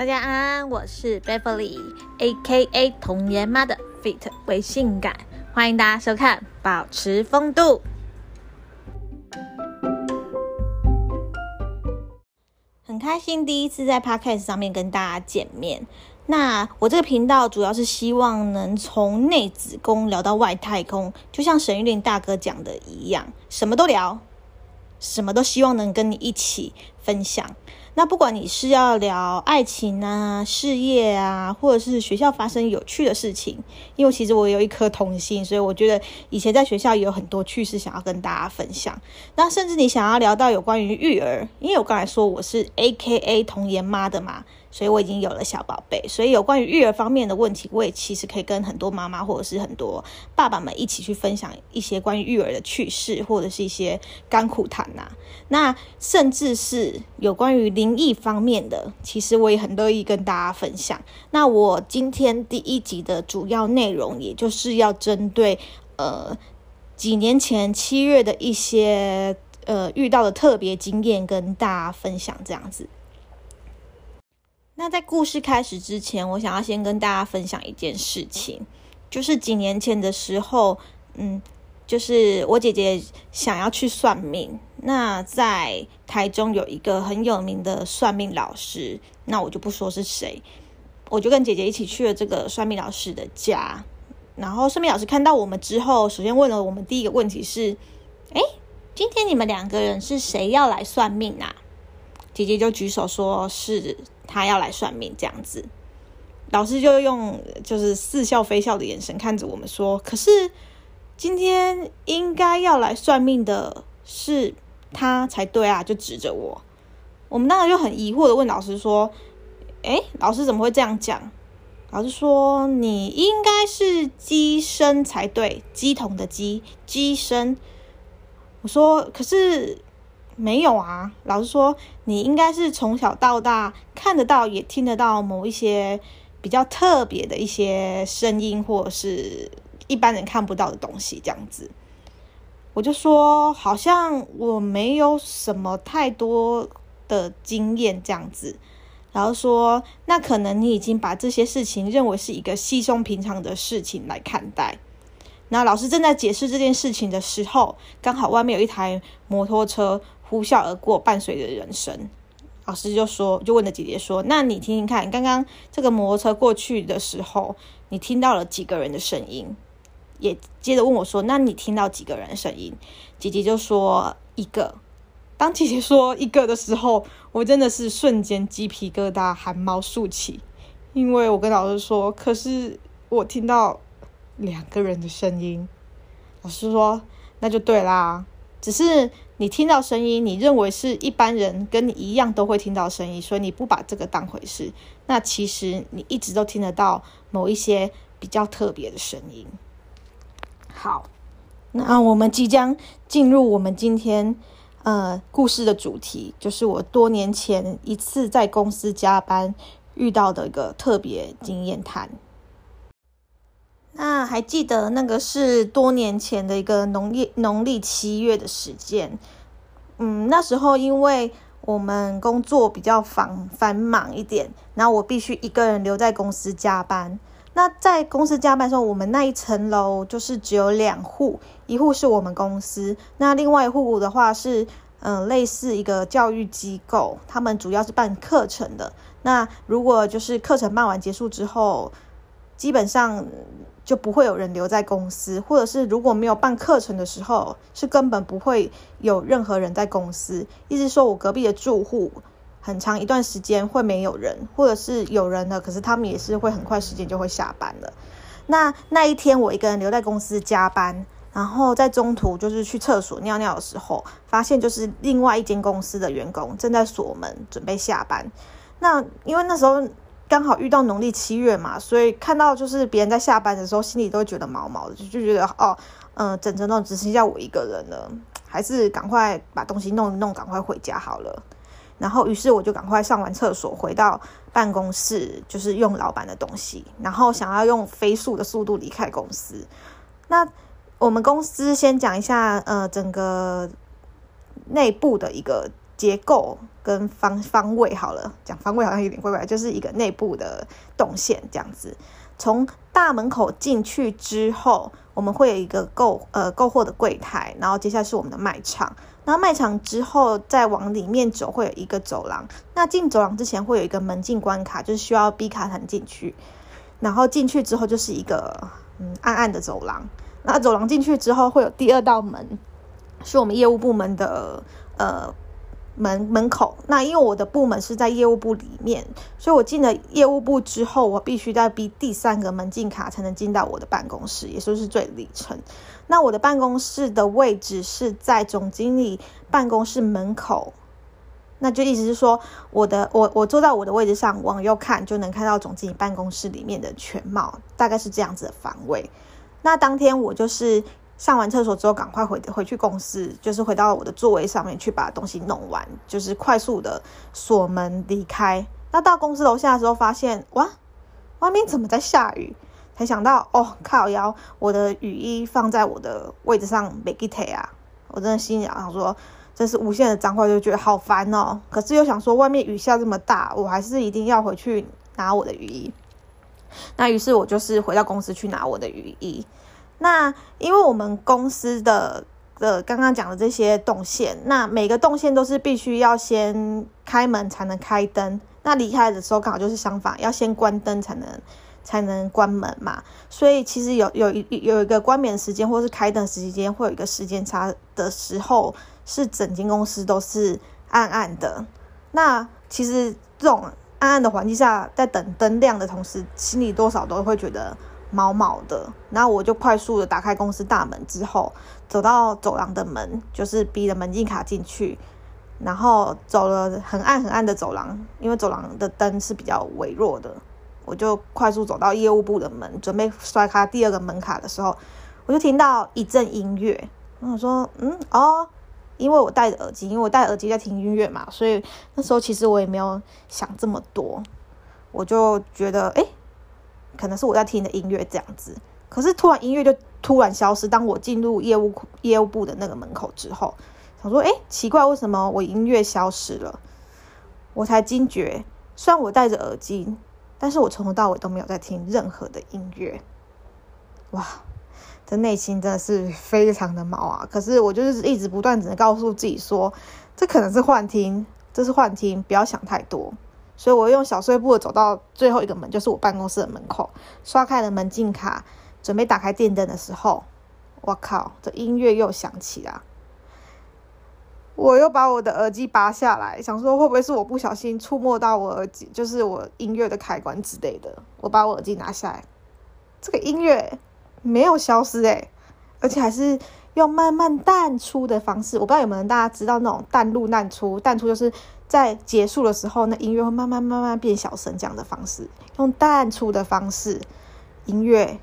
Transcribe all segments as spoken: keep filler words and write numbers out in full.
大家安安，我是 Beverly A K A 童颜妈的 Fit 微性感，欢迎大家收看，保持风度。很开心第一次在 Podcast 上面跟大家见面。那我这个频道主要是希望能从内子宫聊到外太空，就像沈玉琳大哥讲的一样，什么都聊，什么都希望能跟你一起分享。那不管你是要聊爱情啊、事业啊，或者是学校发生有趣的事情，因为其实我有一颗童心，所以我觉得以前在学校也有很多趣事想要跟大家分享。那甚至你想要聊到有关于育儿，因为我刚才说我是 A K A 童颜妈的嘛，所以我已经有了小宝贝，所以有关于育儿方面的问题，我也其实可以跟很多妈妈或者是很多爸爸们一起去分享一些关于育儿的趣事，或者是一些甘苦谈啊。那甚至是有关于灵异方面的，其实我也很乐意跟大家分享。那我今天第一集的主要内容，也就是要针对呃几年前七月的一些呃遇到的特别经验跟大家分享这样子。那在故事开始之前，我想要先跟大家分享一件事情，就是几年前的时候，嗯，就是我姐姐想要去算命，那在台中有一个很有名的算命老师，那我就不说是谁，我就跟姐姐一起去了这个算命老师的家，然后算命老师看到我们之后，首先问了我们第一个问题是，诶，今天你们两个人是谁要来算命啊？姐姐就举手说是她要来算命这样子，老师就用就是似笑非笑的眼神看着我们说，可是今天应该要来算命的是她才对啊，就指着我。我们当时就很疑惑的问老师说，诶，老师怎么会这样讲？老师说你应该是乩身才对，乩童的乩，乩身。我说可是没有啊，老师说你应该是从小到大看得到也听得到某一些比较特别的一些声音，或者是一般人看不到的东西这样子。我就说好像我没有什么太多的经验这样子，然后说那可能你已经把这些事情认为是一个稀松平常的事情来看待。那老师正在解释这件事情的时候，刚好外面有一台摩托车呼啸而过，伴随着人声。老师就说，就问了姐姐说，那你听听看，刚刚这个摩托车过去的时候，你听到了几个人的声音？也接着问我说，那你听到几个人的声音？姐姐就说一个。当姐姐说一个的时候，我真的是瞬间鸡皮疙瘩，汗毛竖起，因为我跟老师说，可是我听到两个人的声音。老师说那就对啦，只是你听到声音，你认为是一般人跟你一样都会听到声音，所以你不把这个当回事，那其实你一直都听得到某一些比较特别的声音。好，那我们即将进入我们今天呃故事的主题，就是我多年前一次在公司加班遇到的一个特别经验谈。那还记得那个是多年前的一个农历农历七月的时间，嗯，那时候因为我们工作比较繁繁忙一点，然后我必须一个人留在公司加班。那在公司加班的时候，我们那一层楼就是只有两户，一户是我们公司，那另外一户的话是嗯、呃，类似一个教育机构，他们主要是办课程的。那如果就是课程办完结束之后，基本上就不会有人留在公司，或者是如果没有办课程的时候，是根本不会有任何人在公司。意思说我隔壁的住户很长一段时间会没有人，或者是有人了，可是他们也是会很快时间就会下班了。那那一天我一个人留在公司加班，然后在中途就是去厕所尿尿的时候，发现就是另外一间公司的员工正在锁门准备下班。那因为那时候刚好遇到农历七月嘛，所以看到就是别人在下班的时候，心里都会觉得毛毛的，就觉得哦，嗯、呃，整层楼只剩下我一个人了，还是赶快把东西弄一弄，赶快回家好了。然后，于是我就赶快上完厕所，回到办公室，就是用老板的东西，然后想要用飞速的速度离开公司。那我们公司先讲一下，呃，整个内部的一个结构跟 方, 方位好了，讲方位好像有点怪怪，就是一个内部的动线这样子。从大门口进去之后，我们会有一个购呃购货的柜台，然后接下来是我们的卖场，然后卖场之后再往里面走会有一个走廊，那进走廊之前会有一个门禁关卡，就是需要 B 卡才能进去，然后进去之后就是一个、嗯、暗暗的走廊，那走廊进去之后会有第二道门，是我们业务部门的呃门门口，那因为我的部门是在业务部里面，所以我进了业务部之后，我必须再逼第三个门禁卡才能进到我的办公室，也就是最里层。那我的办公室的位置是在总经理办公室门口，那就意思是说我的我我坐在我的位置上，往右看就能看到总经理办公室里面的全貌，大概是这样子的方位。那当天我就是上完厕所之后赶快回回去公司，就是回到我的座位上面去把东西弄完，就是快速的锁门离开。那到公司楼下的时候发现，哇，外面怎么在下雨，才想到哦，靠腰，我的雨衣放在我的位置上没给退啊。我真的心里想说真是无限的脏话，就觉得好烦哦，可是又想说外面雨下这么大，我还是一定要回去拿我的雨衣。那于是我就是回到公司去拿我的雨衣。那因为我们公司的的刚刚讲的这些动线，那每个动线都是必须要先开门才能开灯，那离开的时候刚好就是相反，要先关灯才能才能关门嘛，所以其实有有一有一个关门时间或是开灯时间会有一个时间差的时候，是整间公司都是暗暗的。那其实这种暗暗的环境下，在等灯亮的同时，心里多少都会觉得毛毛的，然后我就快速的打开公司大门之后，走到走廊的门，就是逼了门禁卡进去，然后走了很暗很暗的走廊，因为走廊的灯是比较微弱的，我就快速走到业务部的门，准备刷卡第二个门卡的时候，我就听到一阵音乐，我说嗯哦，因为我戴着耳机，因为我戴耳机在听音乐嘛，所以那时候其实我也没有想这么多，我就觉得哎。诶可能是我在听的音乐这样子，可是突然音乐就突然消失。当我进入业务业务部的那个门口之后，想说，哎、欸，奇怪，为什么我音乐消失了？我才惊觉，虽然我戴着耳机，但是我从头到尾都没有在听任何的音乐。哇，这内心真的是非常的毛啊！可是我就是一直不断只能告诉自己说，这可能是幻听，这是幻听，不要想太多。所以我用小碎步走到最后一个门，就是我办公室的门口，刷开了门禁卡，准备打开电灯的时候，我靠，这音乐又响起啦！我又把我的耳机拔下来，想说会不会是我不小心触摸到我耳机，就是我音乐的开关之类的。我把我耳机拿下来，这个音乐没有消失欸，而且还是用慢慢淡出的方式。我不知道有没有大家知道那种淡入淡出，淡出就是在结束的时候，那音乐会慢慢慢慢变小声，这样的方式，用淡出的方式，音乐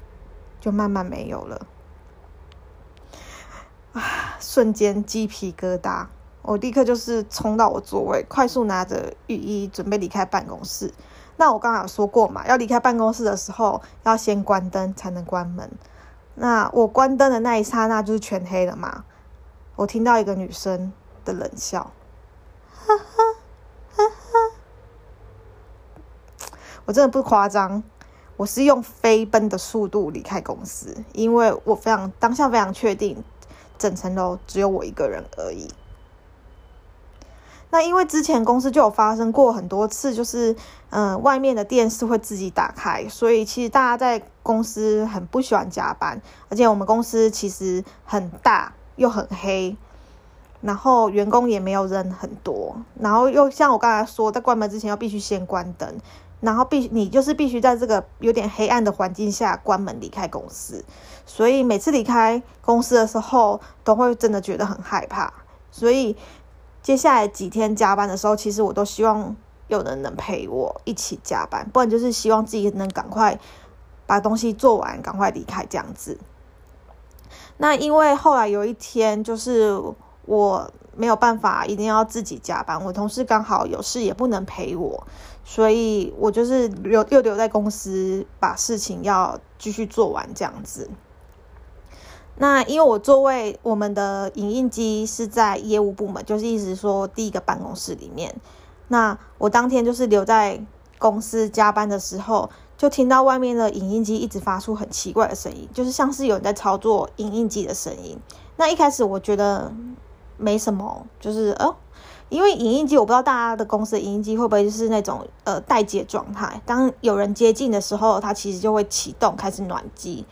就慢慢没有了。啊！瞬间鸡皮疙瘩，我立刻就是冲到我座位，快速拿着雨衣准备离开办公室。那我刚刚有说过嘛，要离开办公室的时候，要先关灯才能关门。那我关灯的那一刹那就是全黑了嘛，我听到一个女生的冷笑，哈哈。我真的不夸张，我是用飞奔的速度离开公司，因为我非常当下非常确定，整层楼只有我一个人而已。那因为之前公司就有发生过很多次，就是嗯、呃，外面的电视会自己打开，所以其实大家在公司很不喜欢加班，而且我们公司其实很大又很黑。然后员工也没有人很多，然后又像我刚才说，在关门之前要必须先关灯，然后必你就是必须在这个有点黑暗的环境下关门离开公司，所以每次离开公司的时候都会真的觉得很害怕。所以接下来几天加班的时候，其实我都希望有人能陪我一起加班，不然就是希望自己能赶快把东西做完，赶快离开这样子。那因为后来有一天就是我没有办法一定要自己加班，我同事刚好有事也不能陪我，所以我就是留又留在公司把事情要继续做完这样子。那因为我座位，我们的影印机是在业务部门，就是意思说第一个办公室里面。那我当天就是留在公司加班的时候，就听到外面的影印机一直发出很奇怪的声音，就是像是有人在操作影印机的声音。那一开始我觉得没什么，就是呃、哦，因为影印机我不知道大家的公司的影印机会不会就是那种呃待解状态，当有人接近的时候，它其实就会启动开始暖机。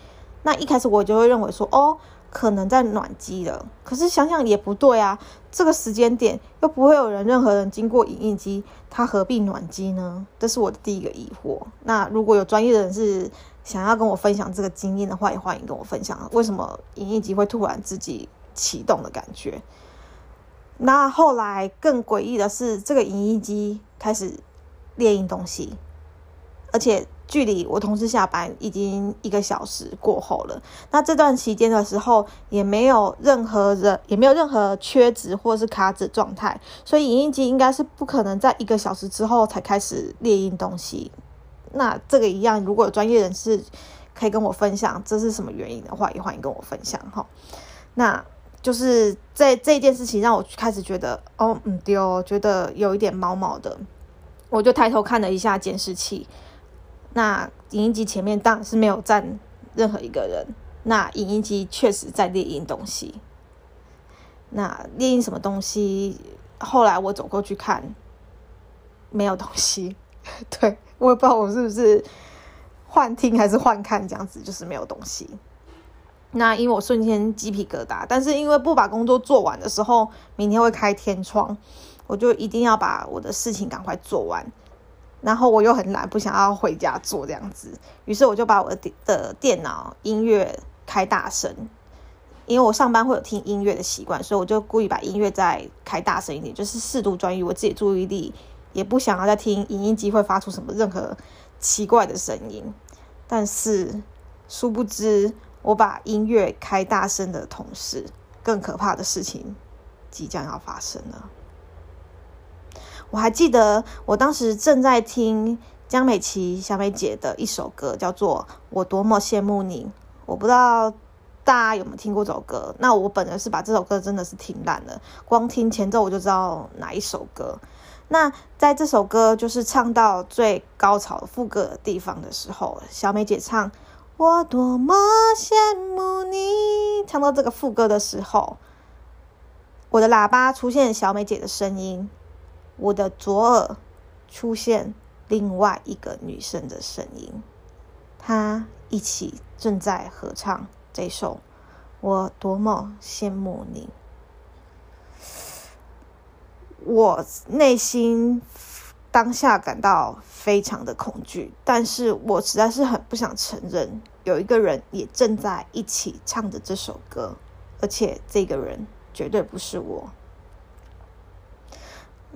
那一开始我就会认为说，哦，可能在暖机了。可是想想也不对啊，这个时间点又不会有人任何人经过影印机，它何必暖机呢？这是我的第一个疑惑。那如果有专业人士想要跟我分享这个经验的话，也欢迎跟我分享为什么影印机会突然自己启动的感觉。那后来更诡异的是，这个影印机开始列印东西，而且距离我同事下班已经一个小时过后了。那这段期间的时候，也没有任何人，也没有任何缺值或是卡纸状态，所以影印机应该是不可能在一个小时之后才开始列印东西。那这个一样，如果有专业人士可以跟我分享这是什么原因的话，也欢迎跟我分享哈。那就是在这件事情让我开始觉得，哦，嗯，对哦，觉得有一点毛毛的，我就抬头看了一下监视器。那影印机前面当然是没有站任何一个人，那影印机确实在列印东西。那列印什么东西？后来我走过去看，没有东西。对，我也不知道我是不是幻听还是幻看，这样子就是没有东西。那因为我瞬间鸡皮疙瘩，但是因为不把工作做完的时候，明天会开天窗，我就一定要把我的事情赶快做完。然后我又很懒，不想要回家做这样子，于是我就把我的 电, 的电脑音乐开大声，因为我上班会有听音乐的习惯，所以我就故意把音乐再开大声一点，就是适度专于我自己注意力，也不想要再听影音机会发出什么任何奇怪的声音。但是殊不知，我把音乐开大声的同时，更可怕的事情即将要发生了。我还记得我当时正在听江美琪小美姐的一首歌，叫做《我多么羡慕你》，我不知道大家有没有听过这首歌。那我本人是把这首歌真的是听烂了，光听前奏我就知道哪一首歌。那在这首歌就是唱到最高潮副歌的地方的时候，小美姐唱我多么羡慕你，唱到这个副歌的时候，我的喇叭出现小美姐的声音，我的左耳出现另外一个女生的声音，她一起正在合唱这首《我多么羡慕你》。我内心当下感到非常的恐惧，但是我实在是很不想承认，有一个人也正在一起唱着这首歌，而且这个人绝对不是我。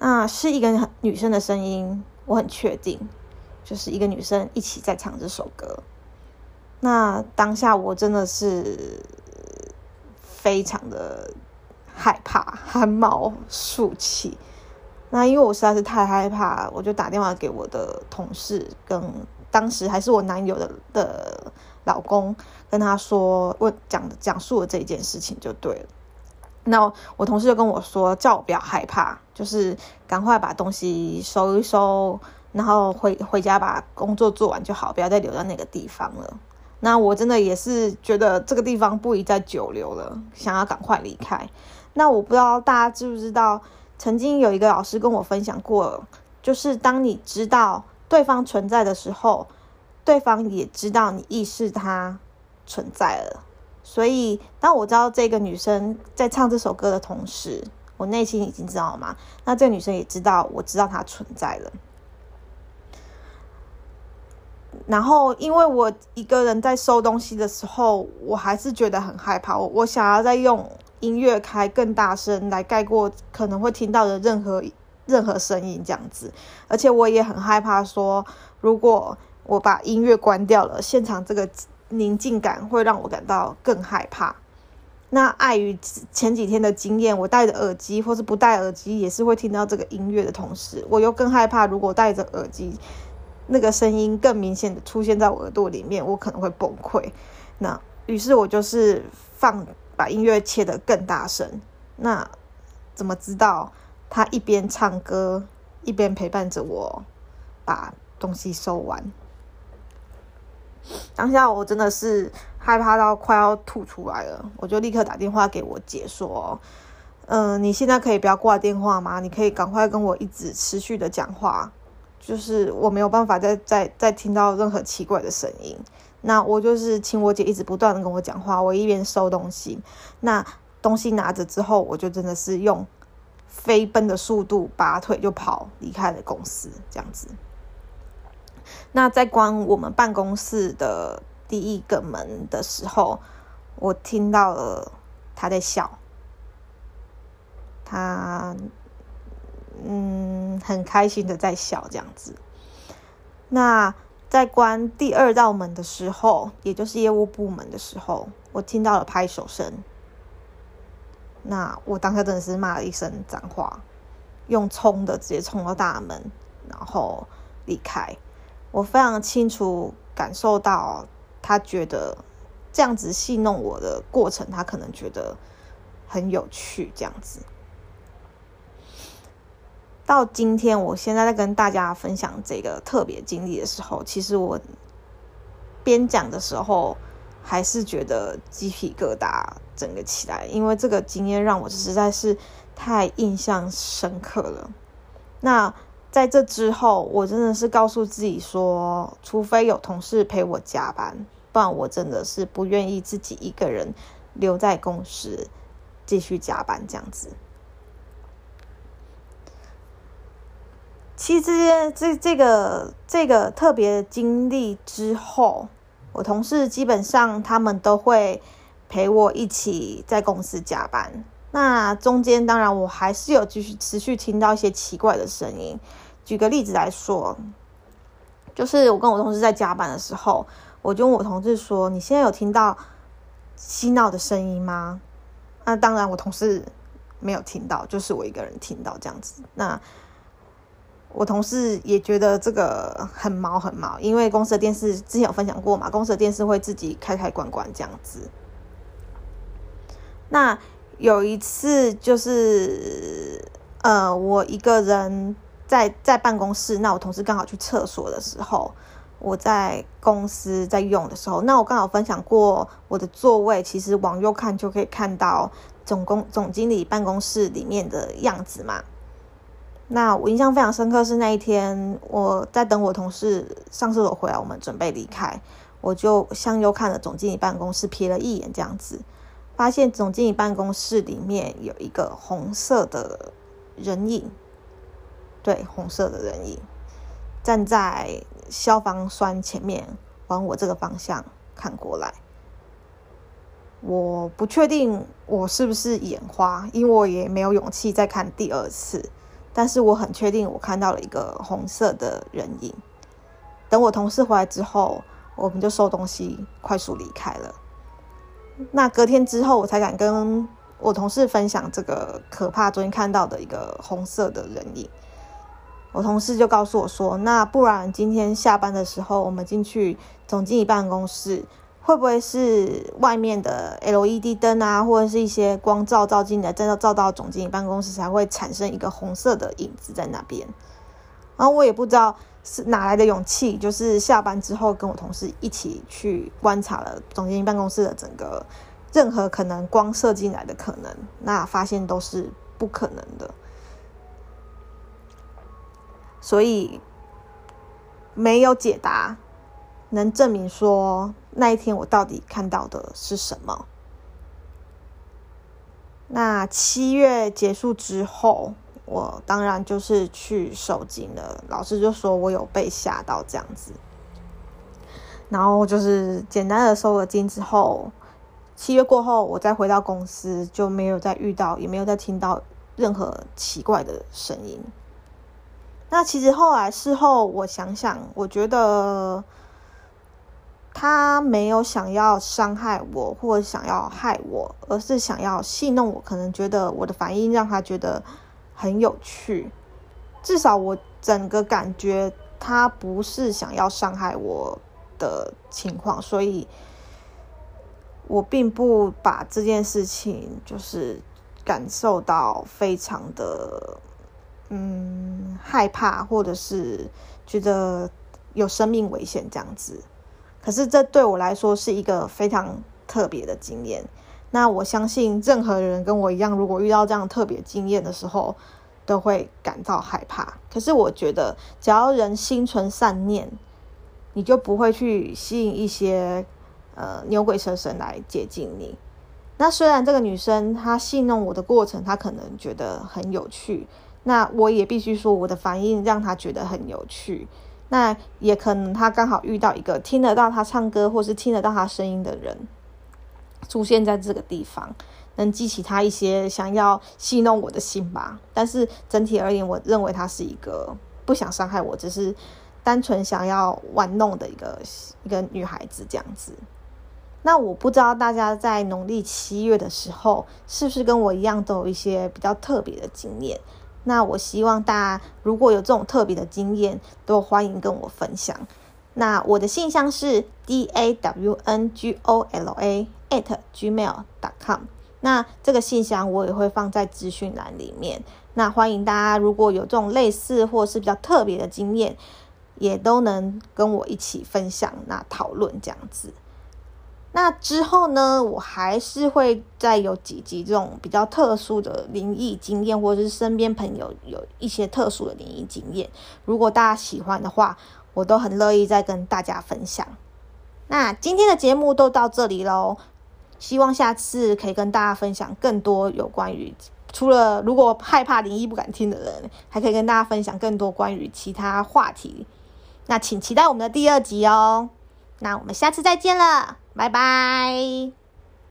那、啊、是一个女生的声音，我很确定，就是一个女生一起在唱这首歌。那当下我真的是非常的害怕，汗毛竖起。那因为我实在是太害怕，我就打电话给我的同事，跟当时还是我男友 的, 的老公，跟他说，我讲讲述了这件事情就对了。那我同事就跟我说，叫我不要害怕，就是赶快把东西收一收，然后回回家把工作做完就好，不要再留在那个地方了。那我真的也是觉得这个地方不宜再久留了，想要赶快离开。那我不知道大家知不知道，曾经有一个老师跟我分享过，就是当你知道对方存在的时候，对方也知道你意识他存在了。所以当我知道这个女生在唱这首歌的同时，我内心已经知道嘛，那这个女生也知道我知道她存在了。然后因为我一个人在收东西的时候，我还是觉得很害怕， 我, 我想要再用音乐开更大声来盖过可能会听到的任何任何声音这样子。而且我也很害怕说，如果我把音乐关掉了，现场这个宁静感会让我感到更害怕。那碍于前几天的经验，我戴着耳机或是不戴耳机也是会听到这个音乐的同时，我又更害怕，如果戴着耳机，那个声音更明显的出现在我耳朵里面，我可能会崩溃。那于是我就是放把音乐切得更大声，那怎么知道他一边唱歌一边陪伴着我把东西收完？当下我真的是害怕到快要吐出来了，我就立刻打电话给我姐说，嗯、呃，你现在可以不要挂电话吗？你可以赶快跟我一直持续的讲话，就是我没有办法再再再听到任何奇怪的声音。那我就是请我姐一直不断的跟我讲话，我一边收东西，那东西拿着之后，我就真的是用飞奔的速度拔腿就跑离开了公司，这样子。那在关我们办公室的第一个门的时候，我听到了他在笑，他嗯很开心的在笑，这样子。那在关第二道门的时候，也就是业务部门的时候，我听到了拍手声。那我当下真的是骂了一声脏话，用冲的直接冲到大门，然后离开。我非常清楚感受到他觉得这样子戏弄我的过程，他可能觉得很有趣，这样子。到今天我现在在跟大家分享这个特别经历的时候，其实我边讲的时候还是觉得鸡皮疙瘩整个起来，因为这个经验让我实在是太印象深刻了。那在这之后，我真的是告诉自己说，除非有同事陪我加班，不然我真的是不愿意自己一个人留在公司继续加班，这样子。其实这这个这个特别经历之后，我同事基本上他们都会陪我一起在公司加班。那中间当然我还是有继续持续听到一些奇怪的声音。举个例子来说，就是我跟我同事在加班的时候，我就问我同事说，你现在有听到嬉闹的声音吗？那当然我同事没有听到，就是我一个人听到，这样子。那我同事也觉得这个很毛很毛，因为公司的电视之前有分享过嘛，公司的电视会自己开开关关，这样子。那有一次就是呃，我一个人在在办公室，那我同事刚好去厕所的时候，我在公司在用的时候，那我刚好分享过我的座位，其实往右看就可以看到总公总经理办公室里面的样子嘛。那我印象非常深刻是那一天我在等我同事上厕所回来，我们准备离开，我就向右看了总经理办公室瞥了一眼，这样子。发现总经理办公室里面有一个红色的人影，对，红色的人影站在消防栓前面，往我这个方向看过来。我不确定我是不是眼花，因为我也没有勇气再看第二次，但是我很确定我看到了一个红色的人影。等我同事回来之后，我们就收东西快速离开了。那隔天之后我才敢跟我同事分享这个可怕昨天看到的一个红色的人影。我同事就告诉我说，那不然今天下班的时候我们进去总经理办公室，会不会是外面的 L E D 灯啊，或者是一些光照照进来，照照到总经理办公室才会产生一个红色的影子在那边。然后我也不知道是哪来的勇气，就是下班之后跟我同事一起去观察了总经理办公室的整个任何可能光射进来的可能，那发现都是不可能的。所以没有解答能证明说那一天我到底看到的是什么。那七月结束之后，我当然就是去受惊了，老师就说我有被吓到，这样子。然后就是简单的受了惊之后，七月过后我再回到公司，就没有再遇到，也没有再听到任何奇怪的声音。那其实后来事后我想想，我觉得他没有想要伤害我或者想要害我，而是想要戏弄我，可能觉得我的反应让他觉得很有趣，至少我整个感觉他不是想要伤害我的情况，所以我并不把这件事情就是感受到非常的嗯害怕，或者是觉得有生命危险这样子。可是这对我来说是一个非常特别的经验。那我相信任何人跟我一样，如果遇到这样特别经验的时候，都会感到害怕。可是我觉得只要人心存善念，你就不会去吸引一些呃牛鬼蛇神来接近你。那虽然这个女生她戏弄我的过程她可能觉得很有趣，那我也必须说我的反应让她觉得很有趣。那也可能她刚好遇到一个听得到她唱歌或是听得到她声音的人出现在这个地方，能激起她一些想要戏弄我的心吧。但是整体而言，我认为她是一个不想伤害我，只是单纯想要玩弄的一个一个女孩子这样子。那我不知道大家在农历七月的时候是不是跟我一样都有一些比较特别的经验。那我希望大家如果有这种特别的经验，都欢迎跟我分享。那我的信箱是 dawngola at gmail dot com， 那这个信箱我也会放在资讯栏里面。那欢迎大家如果有这种类似或是比较特别的经验，也都能跟我一起分享那讨论这样子。那之后呢，我还是会再有几集这种比较特殊的灵异经验，或者是身边朋友有一些特殊的灵异经验，如果大家喜欢的话，我都很乐意再跟大家分享。那今天的节目都到这里咯，希望下次可以跟大家分享更多有关于除了如果害怕灵异不敢听的人，还可以跟大家分享更多关于其他话题。那请期待我们的第二集哦。那我们下次再见了，拜拜。